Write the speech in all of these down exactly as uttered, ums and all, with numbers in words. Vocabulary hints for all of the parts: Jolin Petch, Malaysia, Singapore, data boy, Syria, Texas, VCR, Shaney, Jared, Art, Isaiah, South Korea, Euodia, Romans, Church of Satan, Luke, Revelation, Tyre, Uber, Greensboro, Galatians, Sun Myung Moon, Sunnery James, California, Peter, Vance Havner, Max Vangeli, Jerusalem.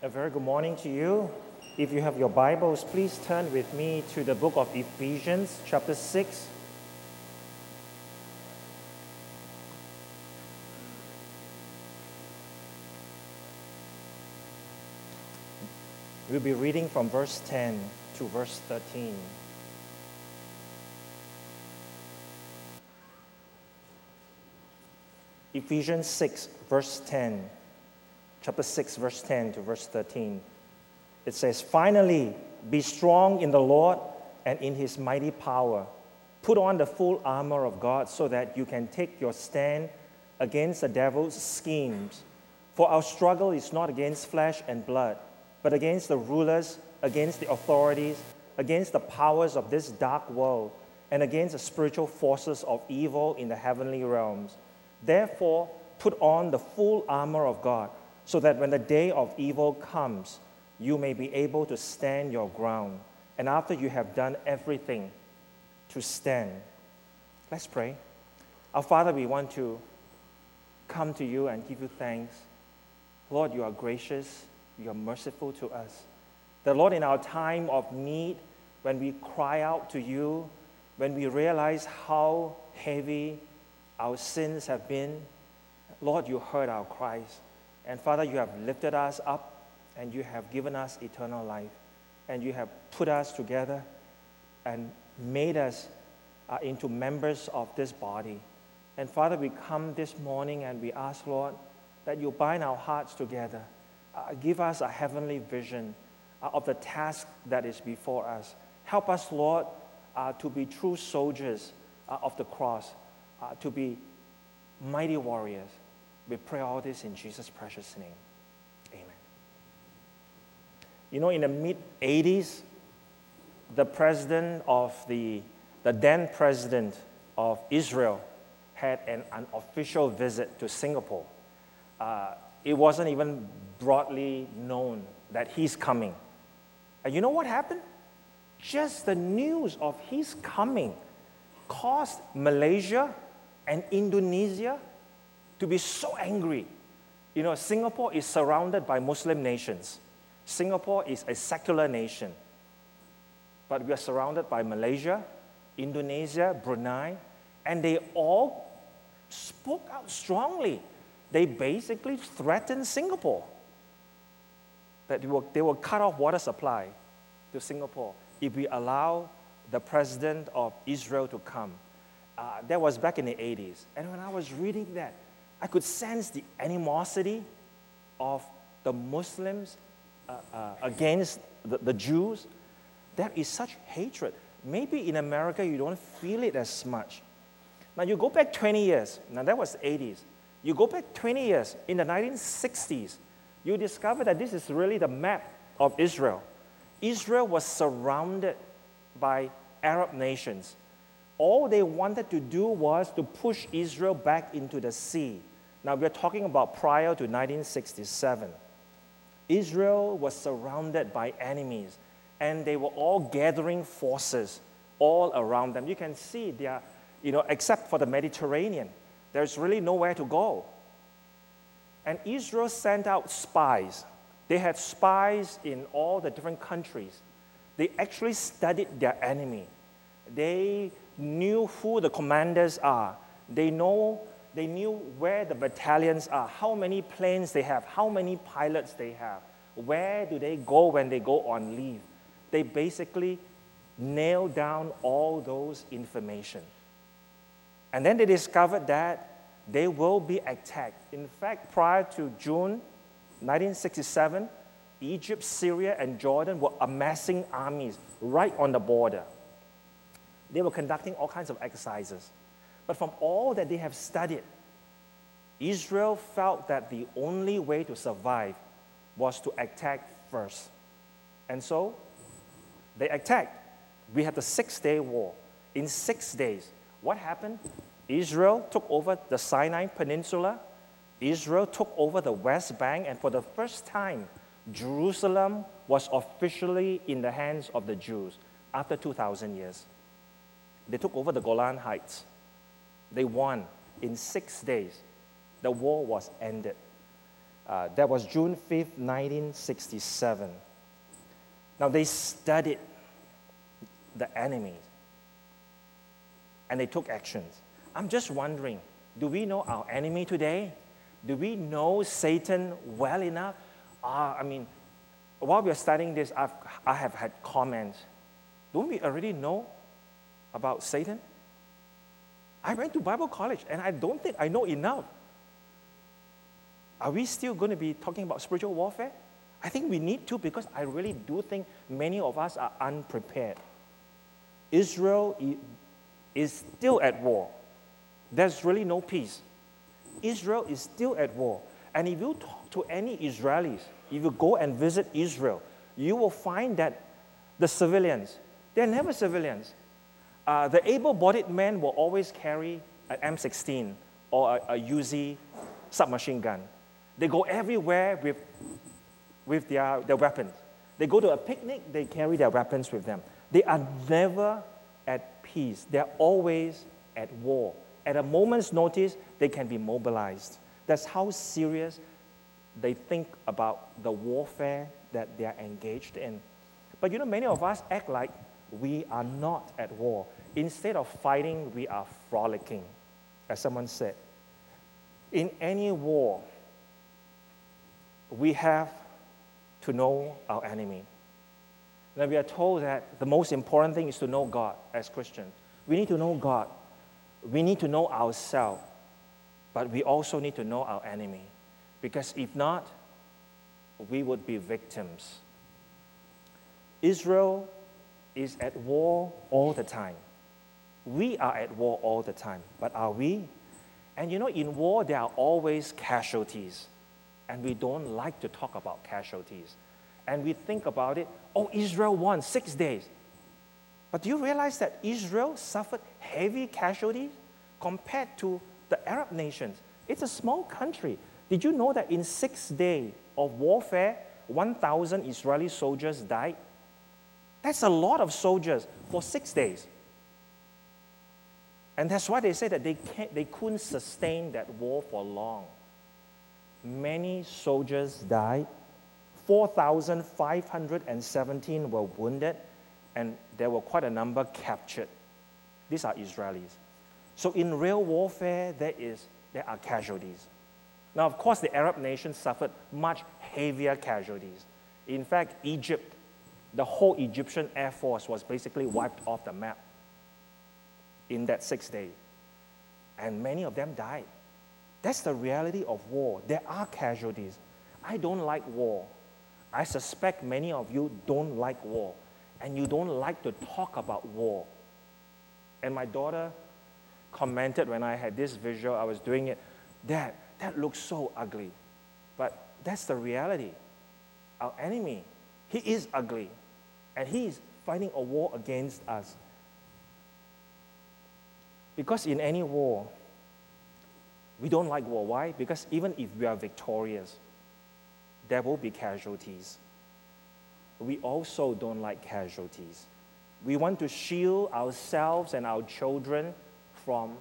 A very good morning to you. If you have your Bibles, please turn with me to the book of Ephesians, chapter six. We'll be reading from verse ten to verse thirteen. Ephesians six, verse ten. Chapter six, verse ten to verse thirteen. It says, "Finally, be strong in the Lord and in his mighty power. Put on the full armor of God so that you can take your stand against the devil's schemes. For our struggle is not against flesh and blood, but against the rulers, against the authorities, against the powers of this dark world, and against the spiritual forces of evil in the heavenly realms. Therefore, put on the full armor of God, so that when the day of evil comes, you may be able to stand your ground, and after you have done everything, to stand." Let's pray. Our Father, we want to come to you and give you thanks. Lord, you are gracious, you are merciful to us. That, Lord, in our time of need, when we cry out to you, when we realize how heavy our sins have been, Lord, you heard our cries. And Father, you have lifted us up, and you have given us eternal life, and you have put us together and made us uh, into members of this body. And Father, we come this morning and we ask, Lord, that you bind our hearts together. Uh, give us a heavenly vision uh, of the task that is before us. Help us, Lord, uh, to be true soldiers uh, of the cross, uh, to be mighty warriors. We pray all this in Jesus' precious name. Amen. You know, in the mid-eighties, the president of the, the then president of Israel had an unofficial visit to Singapore. Uh, it wasn't even broadly known that he's coming. And you know what happened? Just the news of his coming caused Malaysia and Indonesia to be so angry. You know, Singapore is surrounded by Muslim nations. Singapore is a secular nation. But we are surrounded by Malaysia, Indonesia, Brunei, and they all spoke out strongly. They basically threatened Singapore, that they will cut off water supply to Singapore if we allow the president of Israel to come. Uh, that was back in the eighties. And when I was reading that, I could sense the animosity of the Muslims uh, uh, against the, the Jews. There is such hatred. Maybe in America you don't feel it as much. Now you go back twenty years. Now that was the eighties. You go back twenty years, in the nineteen sixties, you discover that this is really the map of Israel. Israel was surrounded by Arab nations. All they wanted to do was to push Israel back into the sea. Now, we're talking about prior to nineteen sixty-seven. Israel was surrounded by enemies, and they were all gathering forces all around them. You can see they are, you know, except for the Mediterranean, there's really nowhere to go. And Israel sent out spies. They had spies in all the different countries. They actually studied their enemy. They knew who the commanders are. They know, they knew where the battalions are, how many planes they have, how many pilots they have, where do they go when they go on leave. They basically nailed down all those information. And then they discovered that they will be attacked. In fact, prior to June nineteen sixty-seven, Egypt, Syria, and Jordan were amassing armies right on the border. They were conducting all kinds of exercises. But from all that they have studied, Israel felt that the only way to survive was to attack first. And so they attacked. We had the six-day war. In six days, what happened? Israel took over the Sinai Peninsula. Israel took over the West Bank. And for the first time, Jerusalem was officially in the hands of the Jews after two thousand years. They took over the Golan Heights. They won in six days. The war was ended. Uh, that was June fifth, nineteen sixty-seven. Now, they studied the enemy, and they took actions. I'm just wondering, do we know our enemy today? Do we know Satan well enough? Uh, I mean, while we are studying this, I've, I have had comments. Don't we already know about Satan? I went to Bible college, and I don't think I know enough. Are we still going to be talking about spiritual warfare? I think we need to, because I really do think many of us are unprepared. Israel is still at war. There's really no peace. Israel is still at war. And if you talk to any Israelis, if you go and visit Israel, you will find that the civilians, they're never civilians. Uh, the able-bodied men will always carry an M sixteen or a, a Uzi submachine gun. They go everywhere with, with their, their weapons. They go to a picnic, they carry their weapons with them. They are never at peace. They're always at war. At a moment's notice, they can be mobilized. That's how serious they think about the warfare that they are engaged in. But you know, many of us act like we are not at war. Instead of fighting, we are frolicking, as someone said. In any war, we have to know our enemy. Now, we are told that the most important thing is to know God as Christians. We need to know God. We need to know ourselves. But we also need to know our enemy. Because if not, we would be victims. Israel is at war all the time. We are at war all the time. But are we? And you know, in war, there are always casualties. And we don't like to talk about casualties. And we think about it, oh, Israel won six days. But do you realize that Israel suffered heavy casualties compared to the Arab nations? It's a small country. Did you know that in six days of warfare, one thousand Israeli soldiers died? That's a lot of soldiers for six days. And that's why they say that they can't, they couldn't sustain that war for long. Many soldiers died. four thousand five hundred seventeen were wounded, and there were quite a number captured. These are Israelis. So in real warfare, there is there are casualties. Now, of course, the Arab nations suffered much heavier casualties. In fact, Egypt, the whole Egyptian Air Force was basically wiped off the map in that six days. And many of them died. That's the reality of war. There are casualties. I don't like war. I suspect many of you don't like war, and you don't like to talk about war. And my daughter commented when I had this visual, I was doing it, Dad, that looks so ugly. But that's the reality. Our enemy, he is ugly, and he is fighting a war against us. Because in any war, we don't like war. Why? Because even if we are victorious, there will be casualties. We also don't like casualties. We want to shield ourselves and our children from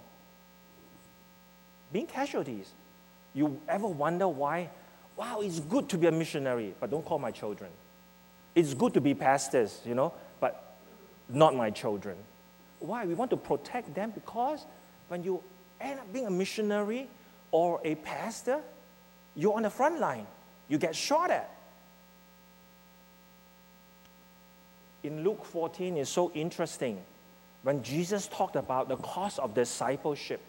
being casualties. You ever wonder why? Wow, it's good to be a missionary, but don't call my children. It's good to be pastors, you know, but not my children. Why? We want to protect them, because when you end up being a missionary or a pastor, you're on the front line. You get shot at. In Luke fourteen, it's so interesting. When Jesus talked about the cost of discipleship,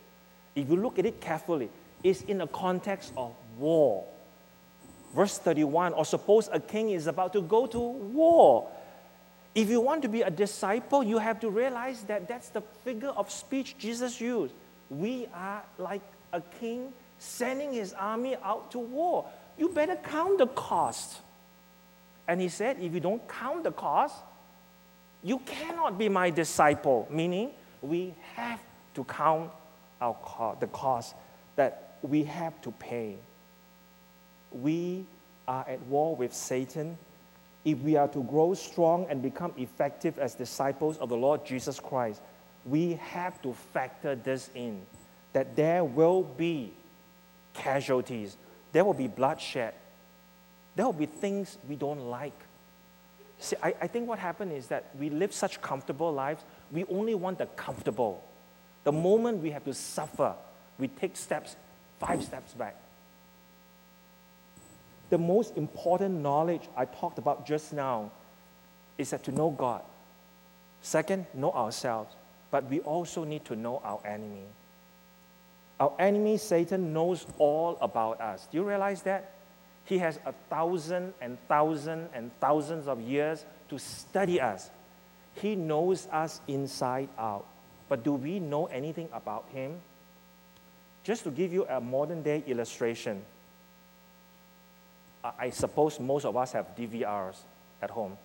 if you look at it carefully, it's in the context of war. Verse thirty-one, or suppose a king is about to go to war. If you want to be a disciple, you have to realize that that's the figure of speech Jesus used. We are like a king sending his army out to war. You better count the cost. And he said, if you don't count the cost, you cannot be my disciple. Meaning, we have to count our co- the cost that we have to pay. We are at war with Satan. If we are to grow strong and become effective as disciples of the Lord Jesus Christ, we have to factor this in, that there will be casualties. There will be bloodshed. There will be things we don't like. See, I, I think what happened is that we live such comfortable lives, we only want the comfortable. The moment we have to suffer, we take steps, five steps back. The most important knowledge I talked about just now is that to know God. Second, know ourselves. But we also need to know our enemy. Our enemy, Satan, knows all about us. Do you realize that? He has a thousand and thousand and thousands of years to study us. He knows us inside out. But do we know anything about him? Just to give you a modern-day illustration, I suppose most of us have D V Rs at home.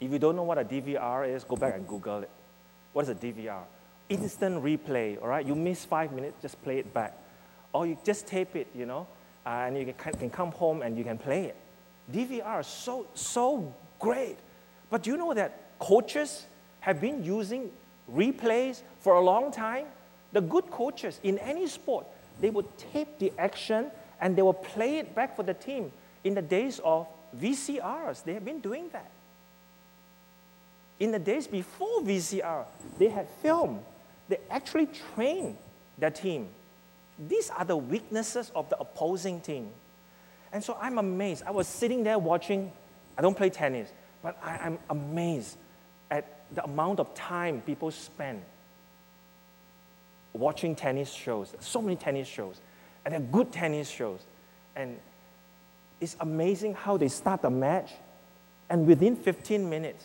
If you don't know what a D V R is, go back and Google it. What is a D V R? Instant replay, all right? You miss five minutes, just play it back. Or you just tape it, you know, uh, and you can, can come home and you can play it. D V R is so, so great. But do you know that coaches have been using replays for a long time? The good coaches in any sport, they would tape the action and they will play it back for the team. In the days of V C Rs, they have been doing that. In the days before V C R, they had film. They actually trained their team. These are the weaknesses of the opposing team. And so I'm amazed. I was sitting there watching. I don't play tennis, but I, I'm amazed at the amount of time people spend watching tennis shows. So many tennis shows. And they're good tennis shows. And it's amazing how they start the match, and within fifteen minutes,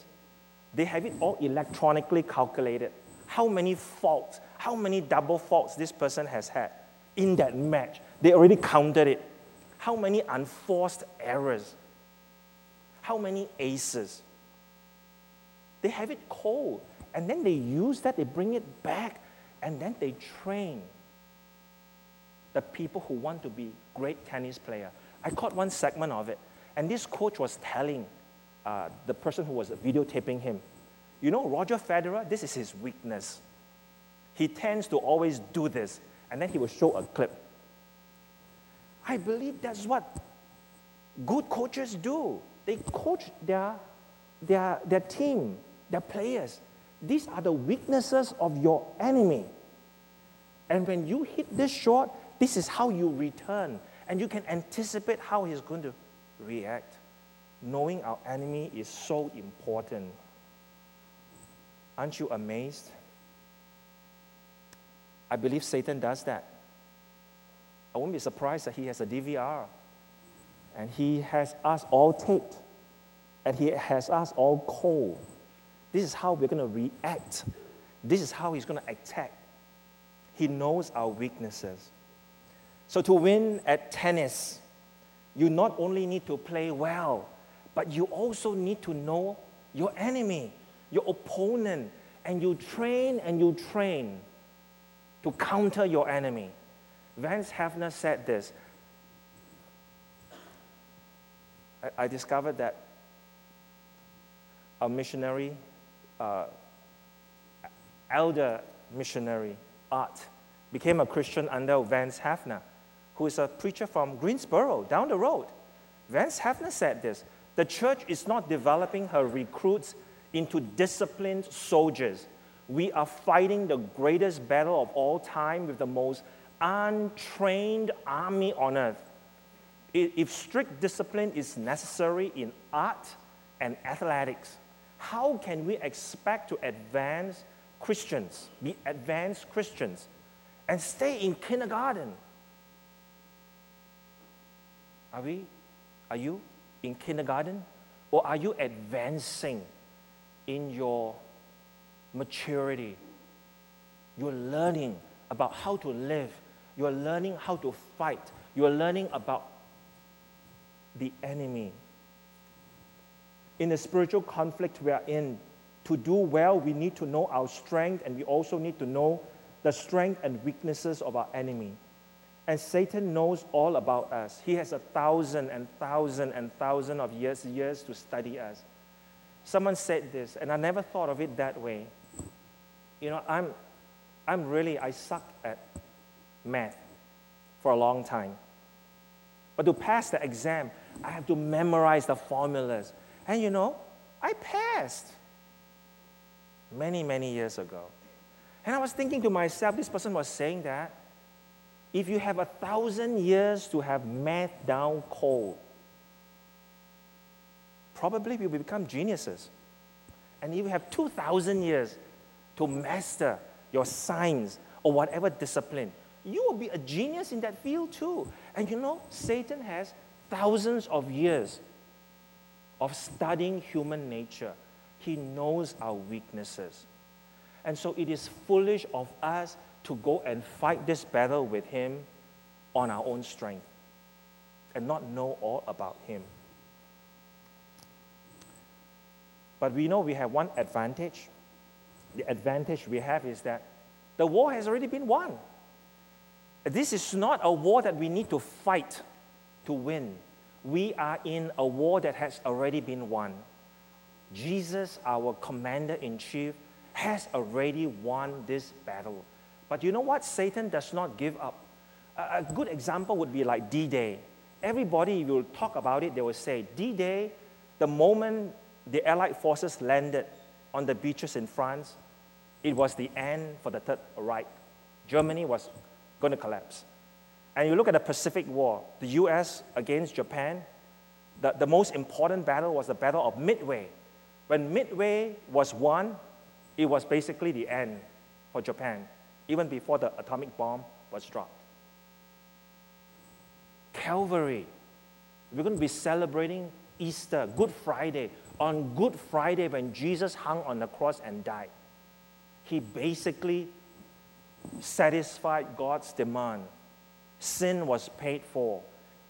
they have it all electronically calculated. How many faults, how many double faults this person has had in that match. They already counted it. How many unforced errors? How many aces? They have it cold, and then they use that, they bring it back, and then they train the people who want to be great tennis players. I caught one segment of it, and this coach was telling uh, the person who was videotaping him, you know, Roger Federer, this is his weakness. He tends to always do this, and then he will show a clip. I believe that's what good coaches do. They coach their, their, their team, their players. These are the weaknesses of your enemy. And when you hit this shot, this is how you return. And you can anticipate how he's going to react. Knowing our enemy is so important. Aren't you amazed? I believe Satan does that. I wouldn't be surprised that he has a D V R. And he has us all taped. And he has us all cold. This is how we're going to react. This is how he's going to attack. He knows our weaknesses. So to win at tennis, you not only need to play well, but you also need to know your enemy, your opponent, and you train and you train to counter your enemy. Vance Havner said this. I, I discovered that a missionary, uh, elder missionary, Art, became a Christian under Vance Havner, who is a preacher from Greensboro, down the road. Vance Havner said this, the church is not developing her recruits into disciplined soldiers. We are fighting the greatest battle of all time with the most untrained army on earth. If strict discipline is necessary in art and athletics, how can we expect to advance Christians, be advanced Christians, and stay in kindergarten? Are we, are you in kindergarten? Or are you advancing in your maturity? You're learning about how to live. You're learning how to fight. You're learning about the enemy. In the spiritual conflict we are in, to do well, we need to know our strength, and we also need to know the strength and weaknesses of our enemy. And Satan knows all about us. He has a thousand and thousand and thousand of years, years to study us. Someone said this, and I never thought of it that way. You know, I'm, I'm really, I suck at math for a long time. But to pass the exam, I have to memorize the formulas. And you know, I passed many, many years ago. And I was thinking to myself, this person was saying that if you have a thousand years to have math down cold, probably we will become geniuses. And if you have two thousand years to master your science or whatever discipline, you will be a genius in that field too. And you know, Satan has thousands of years of studying human nature. He knows our weaknesses. And so it is foolish of us to go and fight this battle with him on our own strength and not know all about him. But we know we have one advantage. The advantage we have is that the war has already been won. This is not a war that we need to fight to win. We are in a war that has already been won. Jesus, our commander-in-chief, has already won this battle. But you know what? Satan does not give up. A good example would be like D-Day. Everybody will talk about it. They will say, D-Day, the moment the Allied forces landed on the beaches in France, it was the end for the Third Reich. Germany was going to collapse. And you look at the Pacific War, the U S against Japan, the, the most important battle was the Battle of Midway. When Midway was won, it was basically the end for Japan, even before the atomic bomb was dropped. Calvary, we're going to be celebrating Easter, Good Friday. On Good Friday, when Jesus hung on the cross and died, he basically satisfied God's demand. Sin was paid for,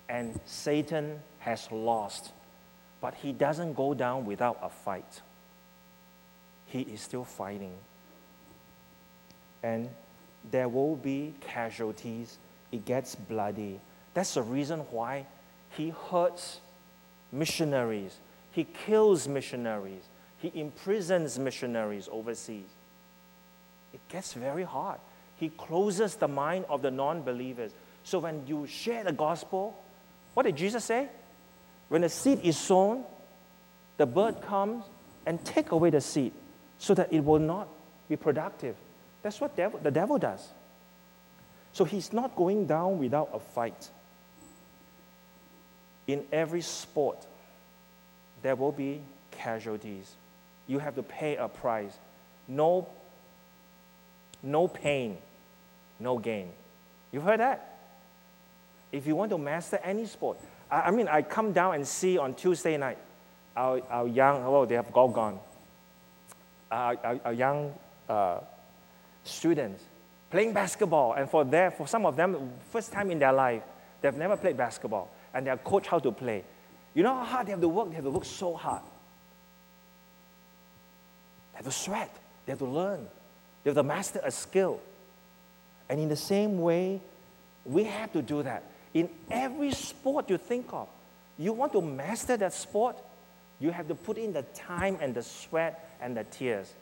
and Satan has lost. But he doesn't go down without a fight. He is still fighting. And there will be casualties. It gets bloody. That's the reason why he hurts missionaries. He kills missionaries. He imprisons missionaries overseas. It gets very hard. He closes the mind of the non-believers. So when you share the gospel, what did Jesus say? When a seed is sown, the bird comes and take away the seed so that it will not be productive. That's what devil, the devil does. So he's not going down without a fight. In every sport, there will be casualties. You have to pay a price. No, no pain, no gain. You've heard that? If you want to master any sport. I, I mean, I come down and see on Tuesday night, our, our young, oh, they have all gone, our, our, our young uh, students playing basketball. And for, their, for some of them, first time in their life, they've never played basketball. And they're coached how to play. You know how hard they have to work? They have to work so hard. They have to sweat. They have to learn. They have to master a skill. And in the same way, we have to do that. In every sport you think of, you want to master that sport, you have to put in the time and the sweat and the tears.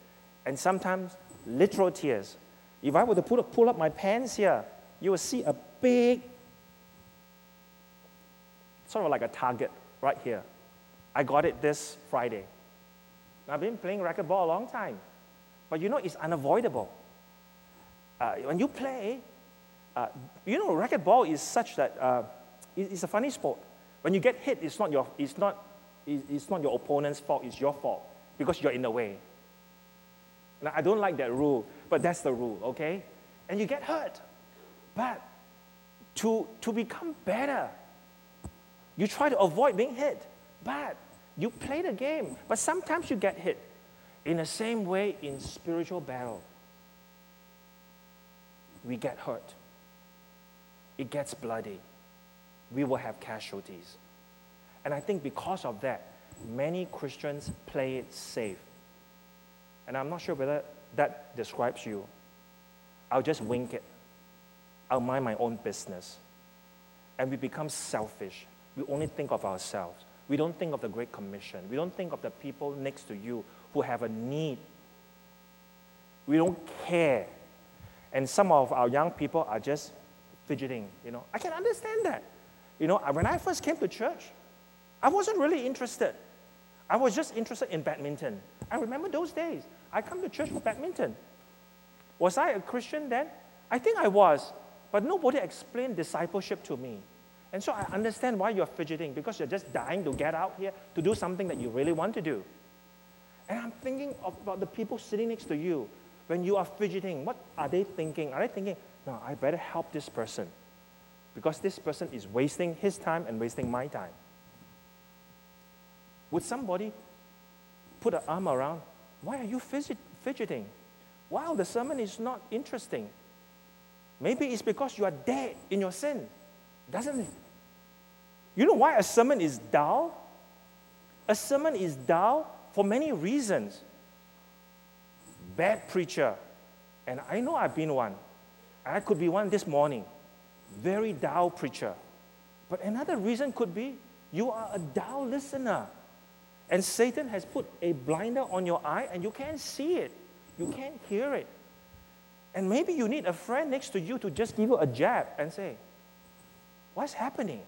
And sometimes, literal tears. If I were to put a, pull up my pants here, you will see a big, sort of like a target. Right here. I got it this Friday. I've been playing racquetball a long time. But you know, it's unavoidable. Uh, when you play, uh, you know, racquetball is such that uh, it's a funny sport. When you get hit, it's not your, it's not, it's not your opponent's fault, it's your fault because you're in the way. Now, I don't like that rule, but that's the rule, okay? And you get hurt. But to, to become better, you try to avoid being hit, but you play the game. But sometimes you get hit. In the same way, in spiritual battle, we get hurt. It gets bloody. We will have casualties. And I think because of that, many Christians play it safe. And I'm not sure whether that describes you. I'll just wink it. I'll mind my own business. And we become selfish. We only think of ourselves. We don't think of the Great Commission. We don't think of the people next to you who have a need. We don't care. And some of our young people are just fidgeting, you know. I can understand that. You know, when I first came to church, I wasn't really interested. I was just interested in badminton. I remember those days. I come to church for badminton. Was I a Christian then? I think I was, but nobody explained discipleship to me. And so I understand why you're fidgeting, because you're just dying to get out here to do something that you really want to do. And I'm thinking of, about the people sitting next to you. When you are fidgeting, what are they thinking? Are they thinking, no, I better help this person, because this person is wasting his time and wasting my time? Would somebody put an arm around, why are you fidgeting? Wow, the sermon is not interesting. Maybe it's because you are dead in your sin, doesn't it? You know why a sermon is dull? A sermon is dull for many reasons. Bad preacher, and I know I've been one. I could be one this morning. Very dull preacher. But another reason could be you are a dull listener, and Satan has put a blinder on your eye, and you can't see it. You can't hear it. And maybe you need a friend next to you to just give you a jab and say, what's happening?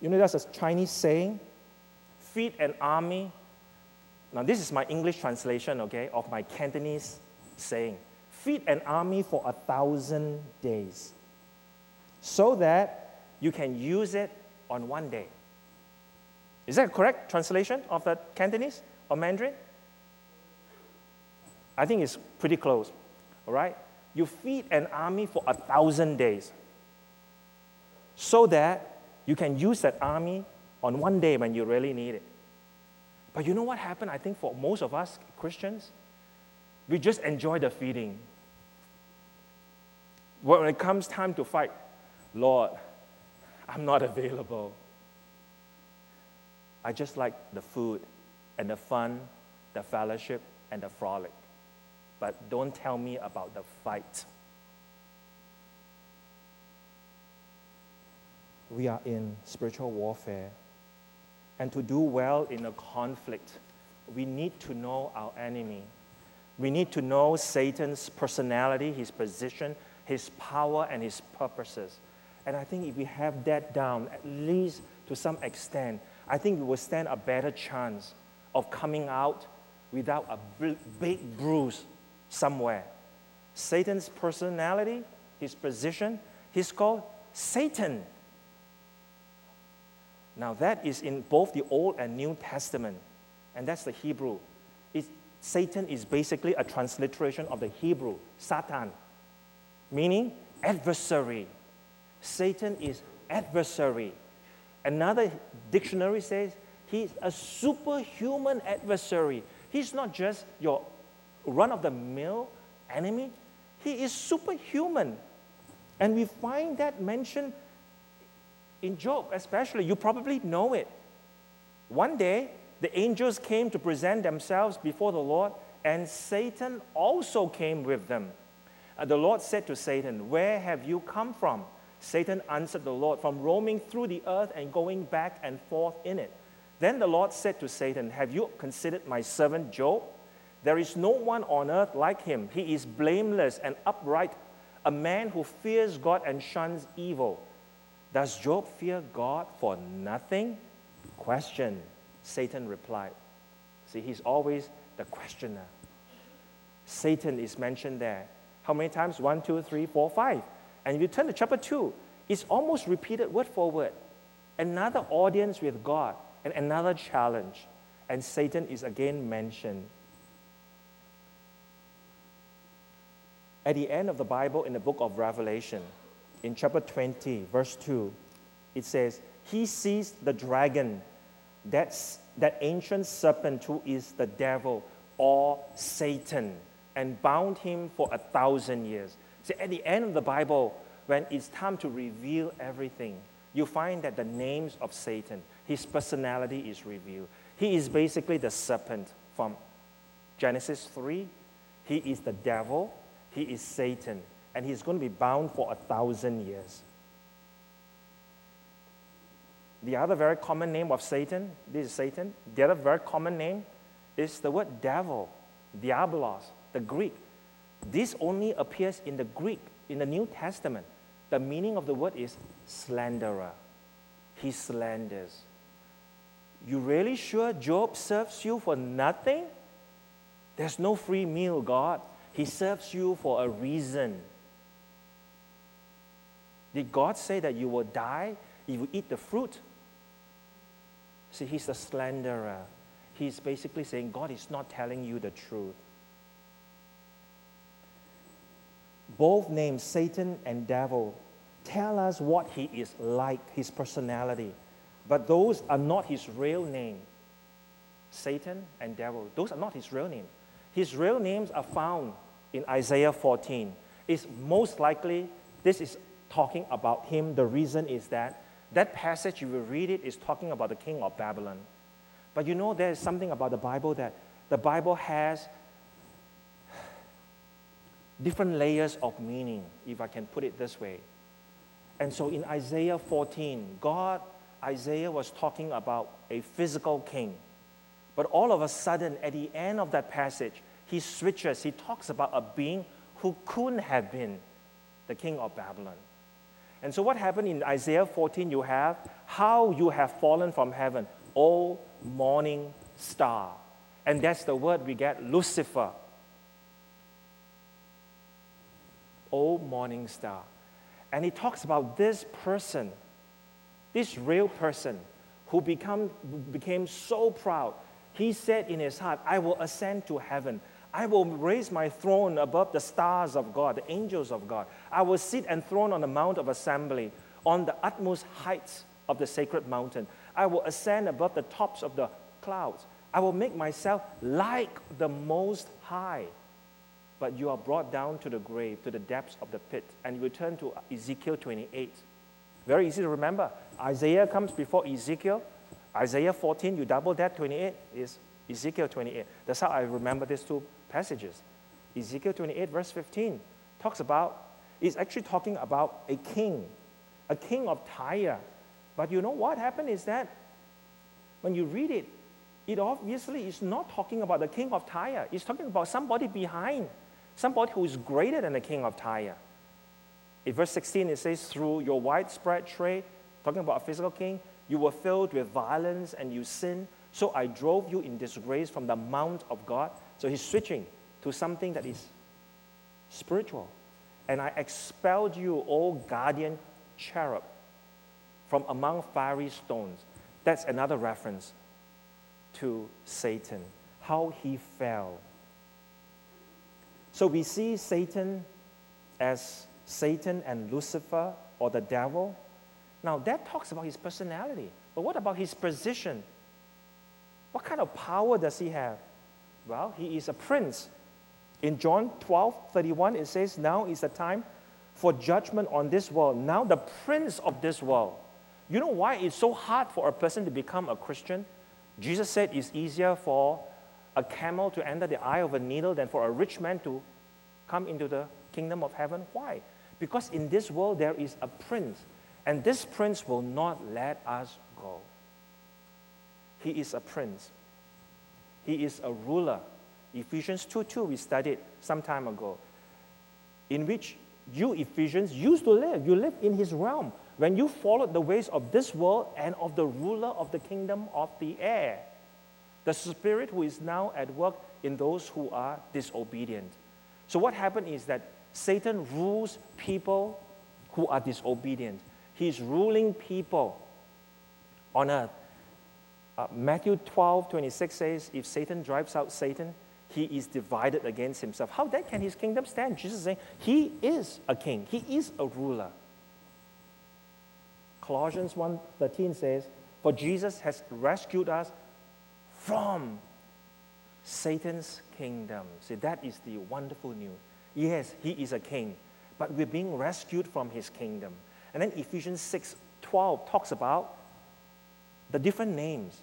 You know, that's a Chinese saying, feed an army. Now, this is my English translation, okay, of my Cantonese saying. Feed an army for a thousand days so that you can use it on one day. Is that a correct translation of the Cantonese or Mandarin? I think it's pretty close, all right? You feed an army for a thousand days so that you can use that army on one day when you really need it. But you know what happened, I think, for most of us Christians? We just enjoy the feeding. When it comes time to fight, Lord, I'm not available. I just like the food and the fun, the fellowship, and the frolic. But don't tell me about the fight. We are in spiritual warfare. And to do well in a conflict, we need to know our enemy. We need to know Satan's personality, his position, his power, and his purposes. And I think if we have that down, at least to some extent, I think we will stand a better chance of coming out without a big bruise somewhere. Satan's personality, his position, he's called Satan. Now that is in both the Old and New Testament, and that's the Hebrew. It, Satan is basically a transliteration of the Hebrew, Satan, meaning adversary. Satan is adversary. Another dictionary says he's a superhuman adversary. He's not just your run-of-the-mill enemy. He is superhuman. And we find that mentioned in Job especially. You probably know it. One day, the angels came to present themselves before the Lord, and Satan also came with them. And the Lord said to Satan, where have you come from? Satan answered the Lord, from roaming through the earth and going back and forth in it. Then the Lord said to Satan, have you considered my servant Job? There is no one on earth like him. He is blameless and upright, a man who fears God and shuns evil. Does Job fear God for nothing? Question, Satan replied. See, he's always the questioner. Satan is mentioned there. How many times? One, two, three, four, five. And if you turn to chapter two, it's almost repeated word for word. Another audience with God and another challenge. And Satan is again mentioned. At the end of the Bible, in the book of Revelation, in chapter twenty, verse two, it says, he seized the dragon, that's that ancient serpent who is the devil or Satan, and bound him for a thousand years. See, at the end of the Bible, when it's time to reveal everything, you find that the names of Satan, his personality is revealed. He is basically the serpent from Genesis three. He is the devil. He is Satan. And he's going to be bound for a thousand years. The other very common name of Satan, this is Satan, the other very common name is the word devil, diabolos, the Greek. This only appears in the Greek in the New Testament, the meaning of the word is slanderer. He slanders. You really sure Job serves you for nothing? There's no free meal, God. He serves you for a reason. Did God say that you will die if you eat the fruit? See, he's a slanderer. He's basically saying God is not telling you the truth. Both names, Satan and devil, tell us what he is like, his personality. But those are not his real name. Satan and devil, those are not his real name. His real names are found in Isaiah fourteen. It's most likely, this is talking about him. The reason is that that passage, if you read it, is talking about the king of Babylon. But you know, there is something about the Bible that the Bible has different layers of meaning, if I can put it this way. And so in Isaiah fourteen, God, Isaiah was talking about a physical king. But all of a sudden, at the end of that passage, he switches. He talks about a being who couldn't have been the king of Babylon. And so what happened in Isaiah fourteen, you have, how you have fallen from heaven, O morning star. And that's the word we get, Lucifer. O morning star. And he talks about this person, this real person, who become, became so proud. He said in his heart, I will ascend to heaven. I will raise my throne above the stars of God, the angels of God. I will sit enthroned on the Mount of Assembly, on the utmost heights of the sacred mountain. I will ascend above the tops of the clouds. I will make myself like the Most High. But you are brought down to the grave, to the depths of the pit. And you return to Ezekiel twenty-eight. Very easy to remember. Isaiah comes before Ezekiel. Isaiah fourteen, you double that, twenty-eight is Ezekiel twenty-eight. That's how I remember these two passages. Ezekiel twenty-eight, verse fifteen, talks about, it's actually talking about a king, a king of Tyre. But you know what happened is that when you read it, it obviously is not talking about the king of Tyre. It's talking about somebody behind, somebody who is greater than the king of Tyre. In verse sixteen, it says, through your widespread trade, talking about a physical king, you were filled with violence and you sinned, so I drove you in disgrace from the mount of God. So he's switching to something that is spiritual. And I expelled you, O guardian cherub, from among fiery stones. That's another reference to Satan, how he fell. So we see Satan as Satan and Lucifer, or the devil. Now, that talks about his personality. But what about his position? What kind of power does he have? Well, he is a prince. In John twelve thirty-one, it says, now is the time for judgment on this world. Now the prince of this world. You know why it's so hard for a person to become a Christian? Jesus said it's easier for a camel to enter the eye of a needle than for a rich man to come into the kingdom of heaven. Why? Because in this world there is a prince, and this prince will not let us go. He is a prince. He is a ruler. Ephesians two two, we studied some time ago, in which you Ephesians used to live. You lived in his realm when you followed the ways of this world and of the ruler of the kingdom of the air, the spirit who is now at work in those who are disobedient. So what happened is that Satan rules people who are disobedient. He's ruling people on earth. Uh, Matthew twelve twenty-six says, if Satan drives out Satan, he is divided against himself. How then can his kingdom stand? Jesus is saying, he is a king. He is a ruler. Colossians one thirteen says, for Jesus has rescued us from Satan's kingdom. See, that is the wonderful news. Yes, he is a king, but we're being rescued from his kingdom. And then Ephesians six twelve talks about the different names.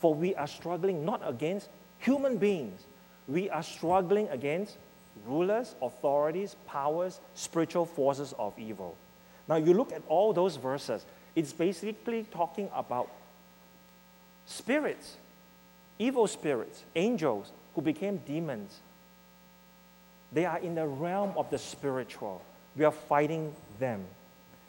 For we are struggling not against human beings. We are struggling against rulers, authorities, powers, spiritual forces of evil. Now, you look at all those verses. It's basically talking about spirits, evil spirits, angels who became demons. They are in the realm of the spiritual. We are fighting them.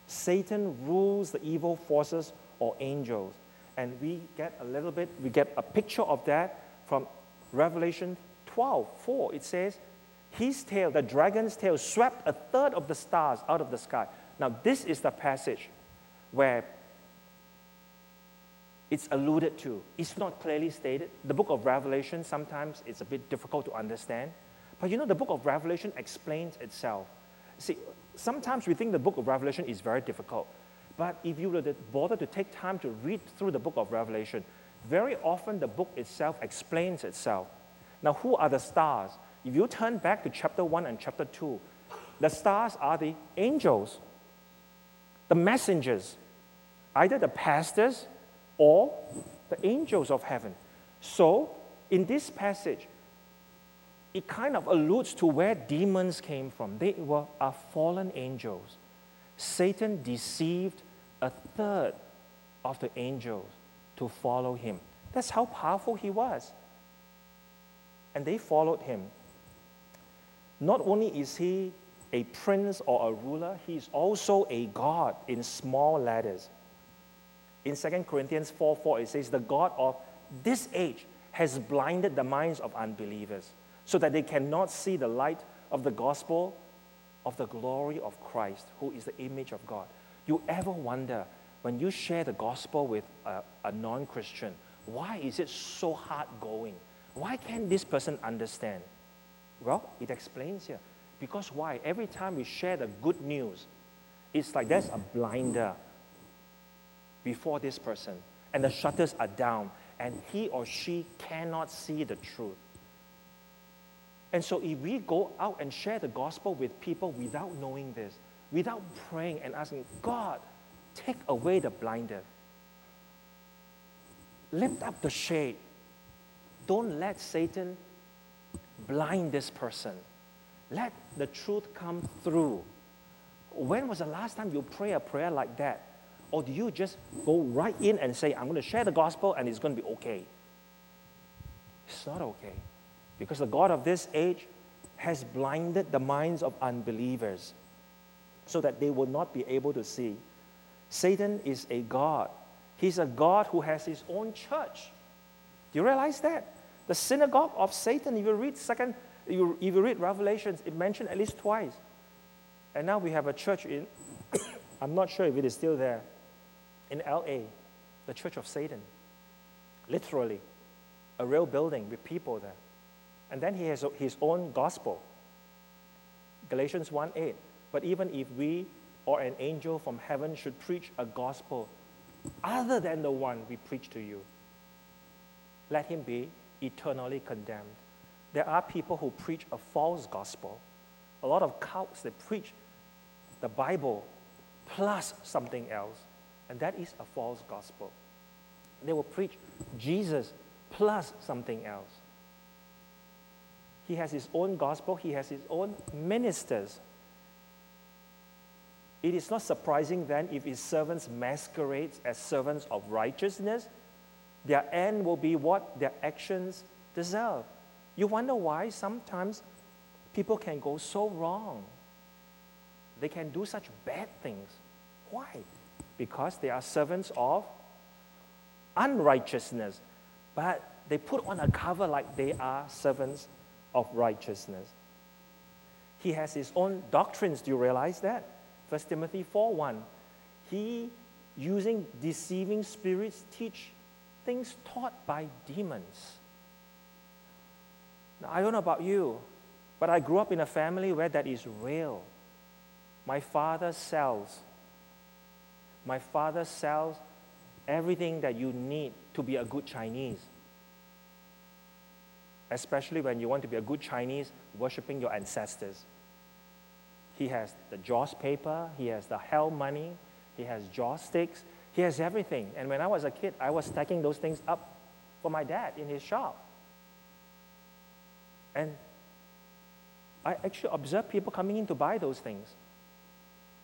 Satan rules the evil forces or angels. And we get a little bit, we get a picture of that from Revelation twelve four. It says, his tail, the dragon's tail, swept a third of the stars out of the sky. Now, this is the passage where it's alluded to. It's not clearly stated. The book of Revelation, sometimes it's a bit difficult to understand. But you know, the book of Revelation explains itself. See, sometimes we think the book of Revelation is very difficult. But if you would bother to take time to read through the book of Revelation, very often the book itself explains itself. Now, who are the stars? If you turn back to chapter one and chapter two, the stars are the angels, the messengers, either the pastors or the angels of heaven. So, in this passage, it kind of alludes to where demons came from. They were our fallen angels. Satan deceived a third of the angels to follow him. That's how powerful he was. And they followed him. Not only is he a prince or a ruler, he is also a god in small letters. In Second Corinthians four four, it says, the God of this age has blinded the minds of unbelievers so that they cannot see the light of the gospel of the glory of Christ, who is the image of God. You ever wonder, when you share the gospel with a, a non-Christian, why is it so hard going? Why can't this person understand? Well, it explains here. Because why? Every time we share the good news, it's like there's a blinder before this person, and the shutters are down, and he or she cannot see the truth. And so if we go out and share the gospel with people without knowing this, without praying and asking, God, take away the blinded. Lift up the shade. Don't let Satan blind this person. Let the truth come through. When was the last time you pray a prayer like that? Or do you just go right in and say, I'm going to share the gospel and it's going to be okay? It's not okay. Because the God of this age has blinded the minds of unbelievers so that they will not be able to see. Satan is a god. He's a god who has his own church. Do you realize that? The synagogue of Satan, if you read second, if you, if you read Revelations, it mentioned at least twice. And now we have a church in, I'm not sure if it is still there, in L A, the Church of Satan. Literally, a real building with people there. And then he has his own gospel. Galatians one eight. But even if we or an angel from heaven should preach a gospel other than the one we preach to you, let him be eternally condemned. There are people who preach a false gospel. A lot of cults that preach the Bible plus something else. And that is a false gospel. They will preach Jesus plus something else. He has his own gospel. He has his own ministers. It is not surprising then if his servants masquerade as servants of righteousness. Their end will be what their actions deserve. You wonder why sometimes people can go so wrong. They can do such bad things. Why? Because they are servants of unrighteousness. But they put on a cover like they are servants of righteousness. He has his own doctrines. Do you realize that? First Timothy four one. He, using deceiving spirits, teach things taught by demons. Now, I don't know about you, but I grew up in a family where that is real. My father sells. My father sells everything that you need to be a good Chinese. Especially when you want to be a good Chinese, worshipping your ancestors. He has the joss paper, he has the hell money, he has joss sticks, he has everything. And when I was a kid, I was stacking those things up for my dad in his shop. And I actually observed people coming in to buy those things.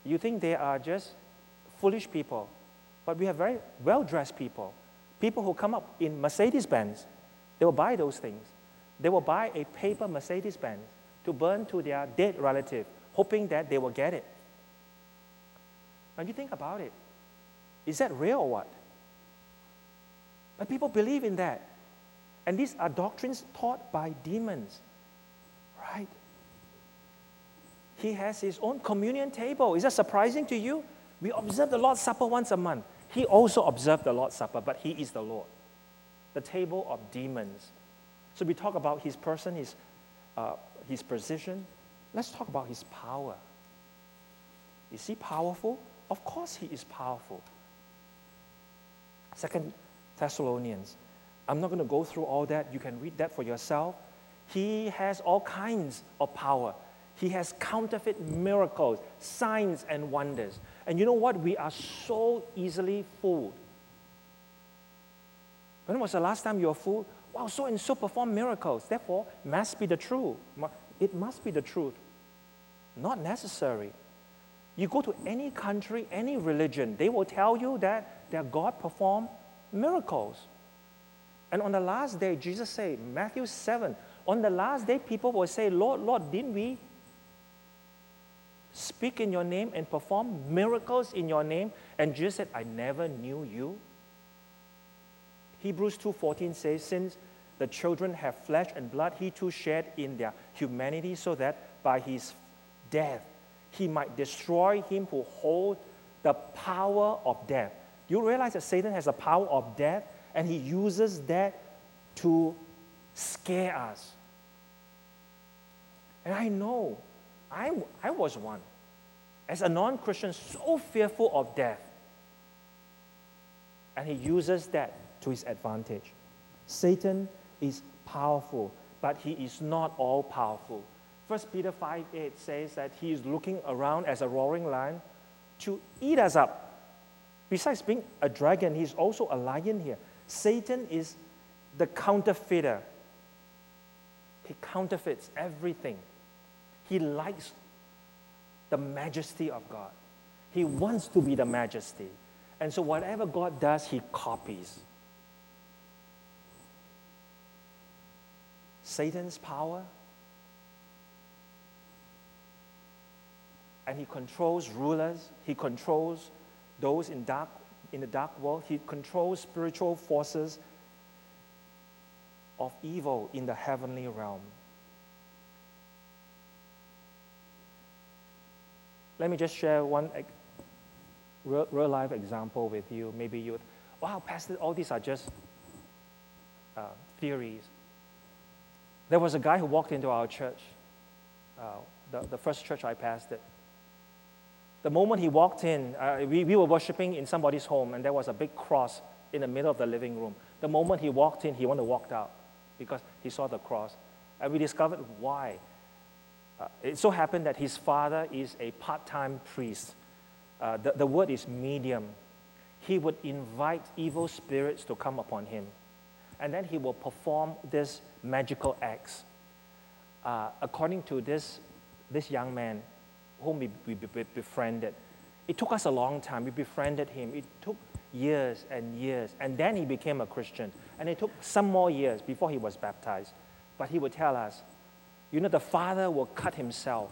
You think they are just foolish people, but we have very well-dressed people. People who come up in Mercedes-Benz, they will buy those things. They will buy a paper Mercedes-Benz to burn to their dead relative, hoping that they will get it. When you think about it, is that real or what? But people believe in that. And these are doctrines taught by demons, right? He has his own communion table. Is that surprising to you? We observe the Lord's Supper once a month. He also observed the Lord's Supper, but he is the Lord. The table of demons. So we talk about his person, his, uh, his precision. Let's talk about his power. Is he powerful? Of course he is powerful. Second Thessalonians. I'm not going to go through all that. You can read that for yourself. He has all kinds of power. He has counterfeit miracles, signs, and wonders. And you know what? We are so easily fooled. When was the last time you were fooled? Wow, so-and-so performed miracles. Therefore, must be the truth. It must be the truth. Not necessary. You go to any country, any religion, they will tell you that their God performed miracles. And on the last day, Jesus said, Matthew seven, on the last day, people will say, Lord, Lord, didn't we speak in your name and perform miracles in your name? And Jesus said, I never knew you. Hebrews two fourteen says, since the children have flesh and blood, he too shared in their humanity so that by his death, he might destroy him who holds the power of death. Do you realize that Satan has the power of death? And he uses that to scare us. And I know, I, I was one, as a non-Christian, so fearful of death. And he uses that to his advantage. Satan is powerful, but he is not all-powerful. First Peter five eight says that he is looking around as a roaring lion to eat us up. Besides being a dragon, he's also a lion here. Satan is the counterfeiter. He counterfeits everything. He likes the majesty of God. He wants to be the majesty. And so whatever God does, he copies. Satan's power. And he controls rulers. He controls those in dark in the dark world. He controls spiritual forces of evil in the heavenly realm. Let me just share one real, real life example with you. Maybe you would, wow, Pastor, all these are just uh, theories. There was a guy who walked into our church, uh, the, the first church I pastored. The moment he walked in, uh, we, we were worshiping in somebody's home, and there was a big cross in the middle of the living room. The moment he walked in, he wanted to walk out because he saw the cross. And we discovered why. Uh, it so happened that his father is a part-time priest. Uh, the, the word is medium. He would invite evil spirits to come upon him. And then he will perform these magical acts. Uh, according to this, this young man, whom we, we, we befriended. It took us a long time. We befriended him. It took years and years. And then he became a Christian. And it took some more years before he was baptized. But he would tell us, you know, the father will cut himself.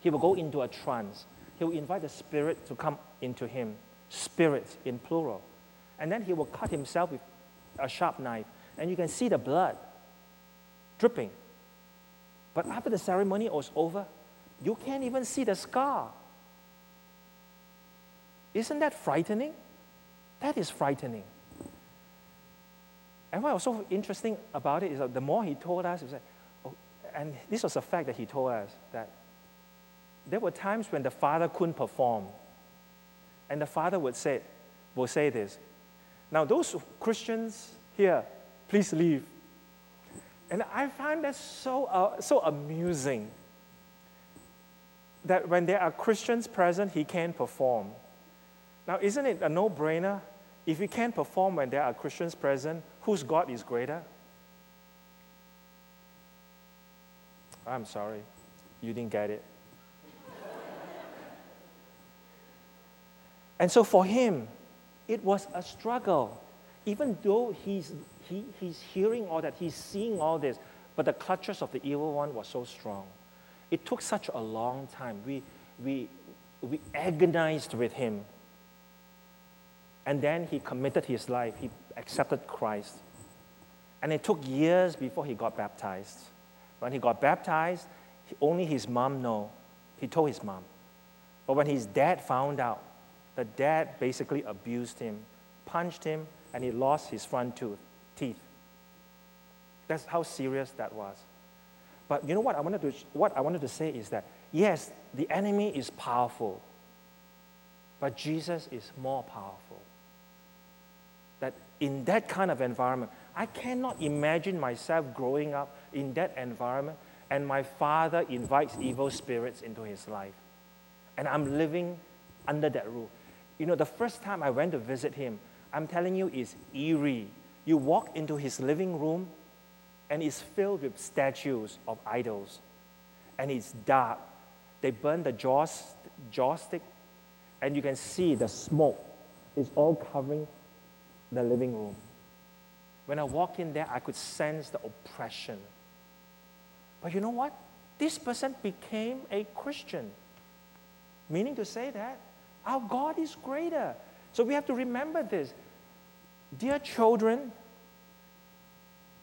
He will go into a trance. He will invite the spirit to come into him. Spirits in plural. And then he will cut himself with a sharp knife. And you can see the blood dripping. But after the ceremony was over, you can't even see the scar. Isn't that frightening? That is frightening. And what was so interesting about it is that the more he told us, it was like, oh, and this was a fact that he told us, that there were times when the father couldn't perform. And the father would say, will say this, now those Christians here, please leave. And I find that so, uh, so amusing. That when there are Christians present, he can perform. Now, isn't it a no-brainer? If he can perform when there are Christians present, whose God is greater? I'm sorry, you didn't get it. And so for him, it was a struggle. Even though he's, he, he's hearing all that, he's seeing all this, but the clutches of the evil one was so strong. It took such a long time. We, we, we agonized with him. And then he committed his life. He accepted Christ. And it took years before he got baptized. When he got baptized, only his mom knew. He told his mom. But when his dad found out, the dad basically abused him, punched him, and he lost his front tooth, teeth. That's how serious that was. But you know what I wanted to, what I wanted to say is that, yes, the enemy is powerful, but Jesus is more powerful. That in that kind of environment, I cannot imagine myself growing up in that environment and my father invites evil spirits into his life. And I'm living under that roof. You know, the first time I went to visit him, I'm telling you, it's eerie. You walk into his living room and it's filled with statues of idols. And it's dark. They burn the jaw, jaw stick, and you can see the smoke is all covering the living room. When I walked in there, I could sense the oppression. But you know what? This person became a Christian. Meaning to say that our God is greater. So we have to remember this. Dear children,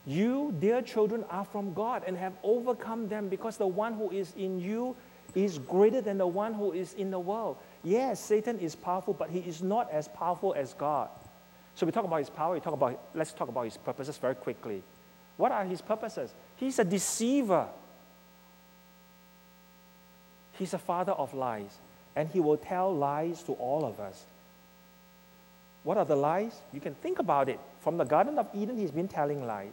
you, dear children, are from God and have overcome them because the one who is in you is greater than the one who is in the world. Yes, Satan is powerful, but he is not as powerful as God. So we talk about his power, we talk about, let's talk about his purposes very quickly. What are his purposes? He's a deceiver. He's a father of lies, and he will tell lies to all of us. What are the lies? You can think about it. From the Garden of Eden, he's been telling lies.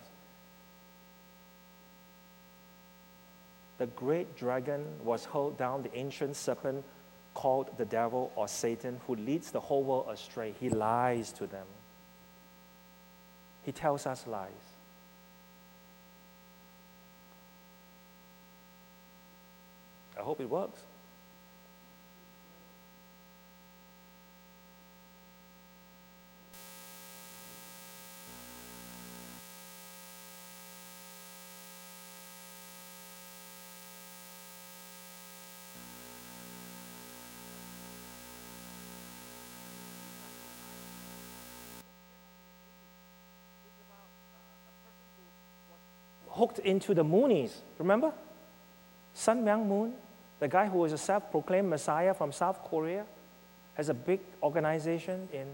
The great dragon was hurled down, the ancient serpent called the devil or Satan, who leads the whole world astray. He lies to them. He tells us lies. I hope it works. Hooked into the Moonies, remember? Sun Myung Moon, the guy who was a self-proclaimed Messiah from South Korea, has a big organization in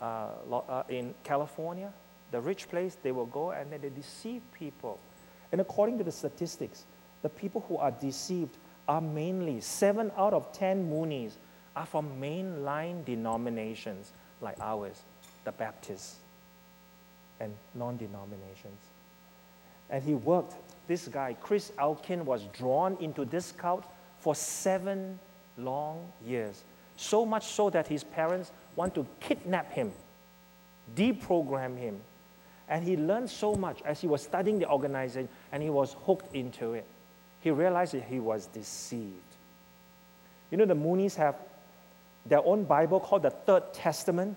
uh, uh, in California, the rich place they will go, and then they deceive people. And according to the statistics, the people who are deceived are mainly, seven out of ten Moonies are from mainline denominations like ours, the Baptists and non-denominations. And he worked, this guy, Chris Elkin, was drawn into this cult for seven long years. So much so that his parents want to kidnap him, deprogram him. And he learned so much as he was studying the organization, and he was hooked into it. He realized that he was deceived. You know, the Moonies have their own Bible called the Third Testament.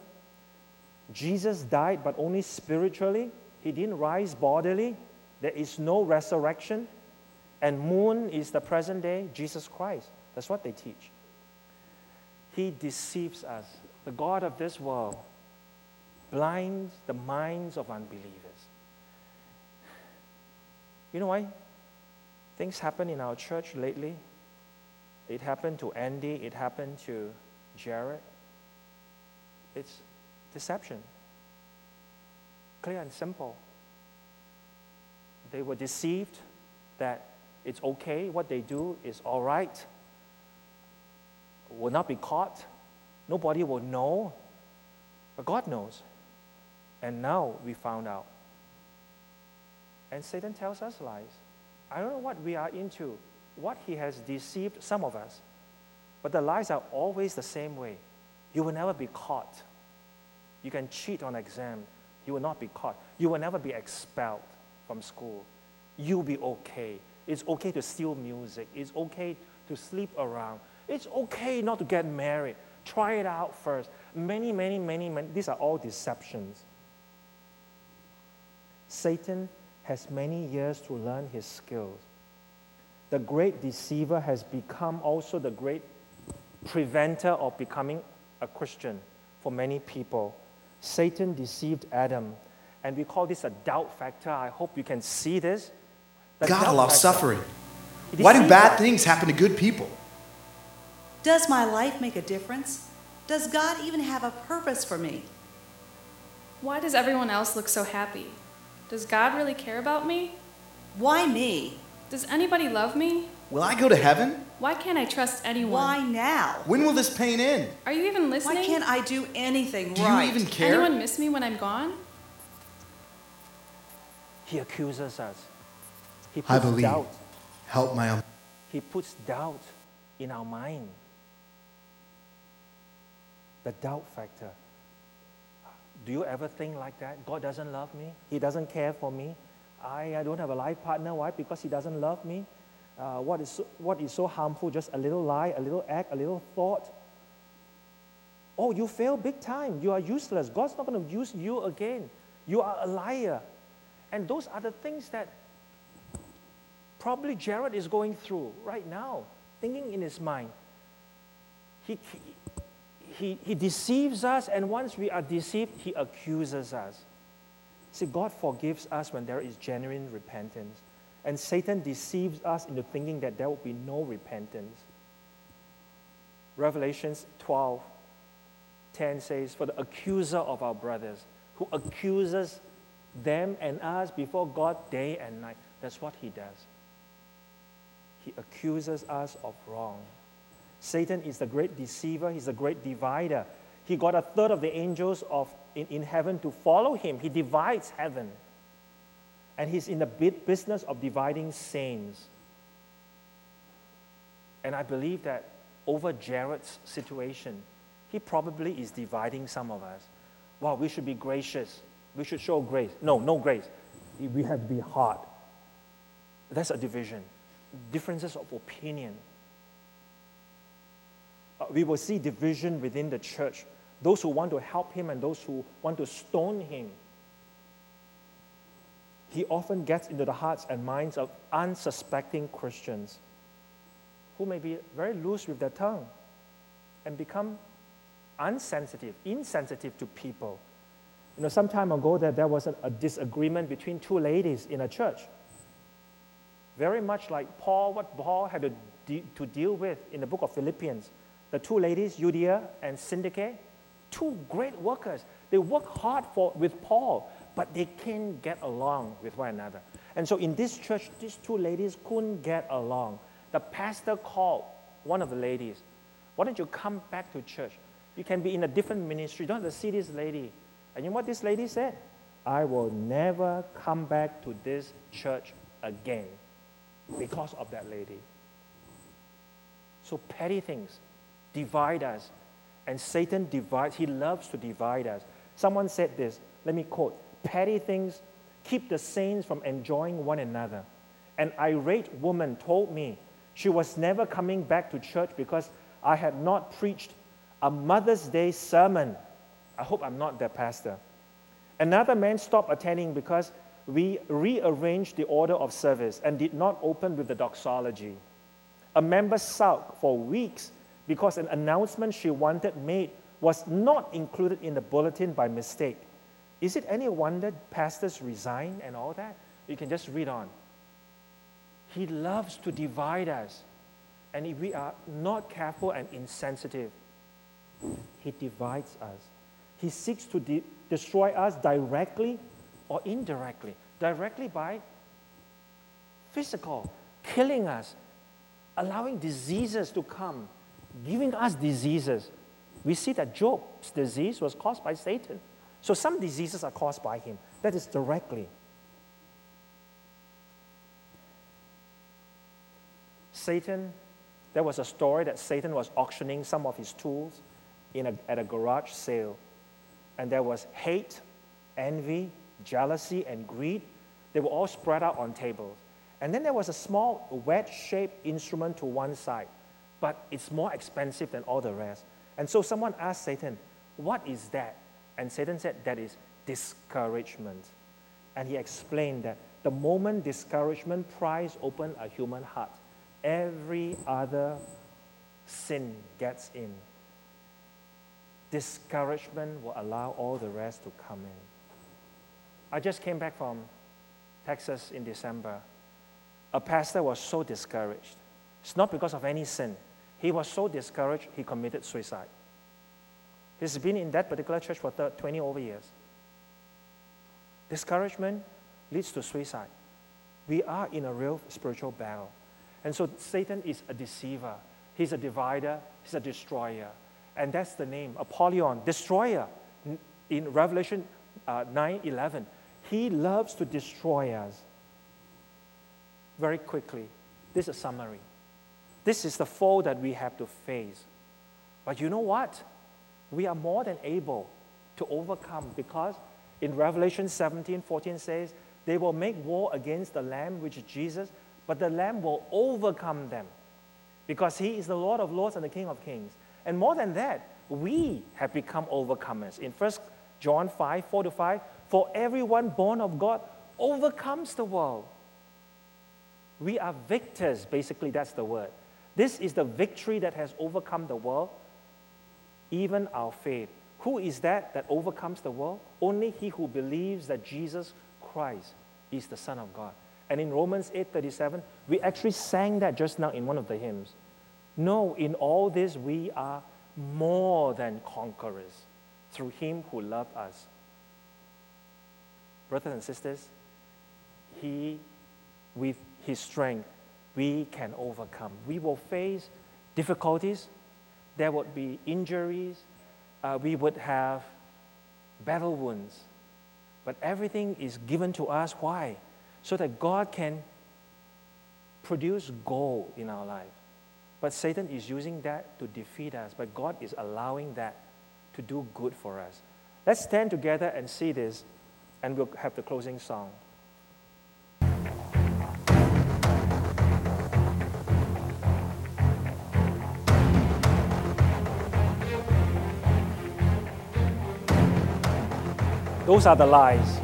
Jesus died, but only spiritually. He didn't rise bodily. There is no resurrection, and moon is the present day Jesus Christ. That's what they teach. He deceives us. The God of this world blinds the minds of unbelievers. You know why? Things happen in our church lately. It happened to Andy. It happened to Jared. It's deception. Clear and simple. They were deceived that it's okay, what they do is all right, will not be caught, nobody will know, but God knows. And now we found out. And Satan tells us lies. I don't know what we are into, what he has deceived some of us, but the lies are always the same way. You will never be caught. You can cheat on exam, you will not be caught. You will never be expelled from school. You'll be okay. It's okay to steal music. It's okay to sleep around. It's okay not to get married. Try it out first. Many, many, many, many. These are all deceptions. Satan has many years to learn his skills. The great deceiver has become also the great preventer of becoming a Christian for many people. Satan deceived Adam, and we call this a doubt factor. I hope you can see this. The God loves suffering. Why do bad that? things happen to good people? Does my life make a difference? Does God even have a purpose for me? Why does everyone else look so happy? Does God really care about me? Why me? Does anybody love me? Will I go to heaven? Why can't I trust anyone? Why now? When will this pain end? Are you even listening? Why can't I do anything do right? Do you even care? Anyone miss me when I'm gone? He accuses us. He puts I believe. doubt. Help my own. He puts doubt in our mind. The doubt factor. Do you ever think like that? God doesn't love me. He doesn't care for me. I, I don't have a life partner. Why? Because he doesn't love me. Uh, what is so, what is so harmful? Just a little lie, a little act, a little thought. Oh, you fail big time. You are useless. God's not going to use you again. You are a liar. And those are the things that probably Jared is going through right now, thinking in his mind. He, he, he deceives us, and once we are deceived, he accuses us. See, God forgives us when there is genuine repentance. And Satan deceives us into thinking that there will be no repentance. Revelation twelve ten says, "For the accuser of our brothers, who accuses them and us before God day and night." That's what he does. He accuses us of wrong. Satan is the great deceiver. He's the great divider. He got a third of the angels of in, in heaven to follow him. He divides heaven. And he's in the business of dividing saints. And I believe that over Jared's situation, he probably is dividing some of us. Wow, we should be gracious. We should show grace. No, no grace. We have to be hard. That's a division. Differences of opinion. We will see division within the church. Those who want to help him and those who want to stone him. He often gets into the hearts and minds of unsuspecting Christians who may be very loose with their tongue and become unsensitive, insensitive to people. You know, some time ago that there was a, a disagreement between two ladies in a church. Very much like Paul, what Paul had to, de- to deal with in the book of Philippians. The two ladies, Euodia and Syntyche, two great workers. They worked hard for with Paul, but they can't get along with one another. And so in this church, these two ladies couldn't get along. The pastor called one of the ladies. Why don't you come back to church? You can be in a different ministry. You don't have to see this lady. And you know what this lady said? I will never come back to this church again because of that lady. So petty things divide us. And Satan divides. He loves to divide us. Someone said this. Let me quote. Petty things keep the saints from enjoying one another. An irate woman told me she was never coming back to church because I had not preached a Mother's Day sermon. I hope I'm not their pastor. Another man stopped attending because we rearranged the order of service and did not open with the doxology. A member sulked for weeks because an announcement she wanted made was not included in the bulletin by mistake. Is it any wonder pastors resign and all that? You can just read on. He loves to divide us. And if we are not careful and insensitive, he divides us. He seeks to de- destroy us directly or indirectly. Directly by physical, killing us, allowing diseases to come, giving us diseases. We see that Job's disease was caused by Satan. So some diseases are caused by him. That is directly. Satan, there was a story that Satan was auctioning some of his tools in a, at a garage sale. And there was hate, envy, jealousy, and greed. They were all spread out on tables. And then there was a small wedge-shaped instrument to one side. But it's more expensive than all the rest. And so someone asked Satan, what is that? And Satan said, that is discouragement. And he explained that the moment discouragement pries open a human heart, every other sin gets in, discouragement will allow all the rest to come in. I just came back from Texas in December. A pastor was so discouraged. It's not because of any sin. He was so discouraged, he committed suicide. He's been in that particular church for twenty over years. Discouragement leads to suicide. We are in a real spiritual battle. And so Satan is a deceiver. He's a divider. He's a destroyer. And that's the name, Apollyon, destroyer. In Revelation uh, nine eleven, he loves to destroy us. Very quickly, this is a summary. This is the foe that we have to face. But you know what? We are more than able to overcome, because in Revelation seventeen fourteen says, they will make war against the Lamb, which is Jesus, but the Lamb will overcome them, because he is the Lord of lords and the King of kings. And more than that, we have become overcomers. In First John five, four to five, for everyone born of God overcomes the world. We are victors, basically, that's the word. This is the victory that has overcome the world, even our faith. Who is that that overcomes the world? Only he who believes that Jesus Christ is the Son of God. And in Romans eight thirty-seven, we actually sang that just now in one of the hymns. No, in all this we are more than conquerors through him who loved us. Brothers and sisters, he, with his strength, we can overcome. We will face difficulties. There would be injuries. Uh, we would have battle wounds. But everything is given to us. Why? So that God can produce gold in our life. But Satan is using that to defeat us. But God is allowing that to do good for us. Let's stand together and see this, and we'll have the closing song. Those are the lies.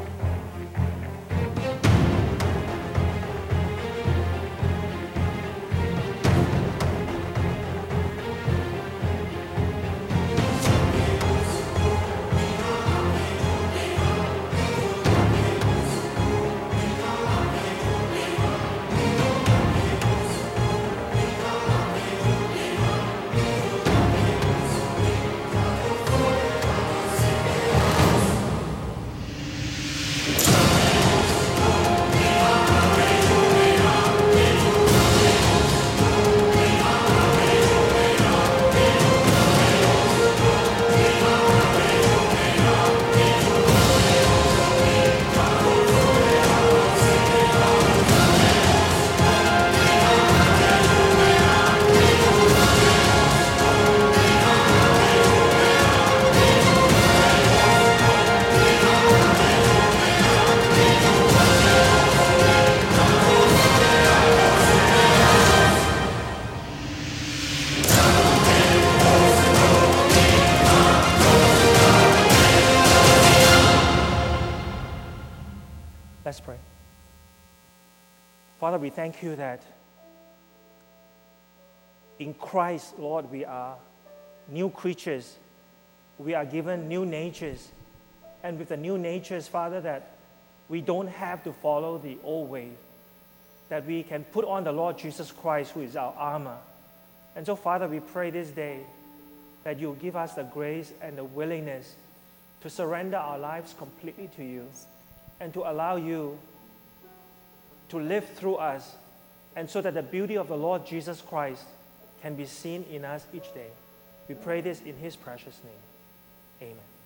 Father, we thank you that in Christ, Lord, we are new creatures. We are given new natures. And with the new natures, Father, that we don't have to follow the old way, that we can put on the Lord Jesus Christ, who is our armor. And so, Father, we pray this day that you give us the grace and the willingness to surrender our lives completely to you and to allow you to live through us, and so that the beauty of the Lord Jesus Christ can be seen in us each day. We pray this in his precious name. Amen.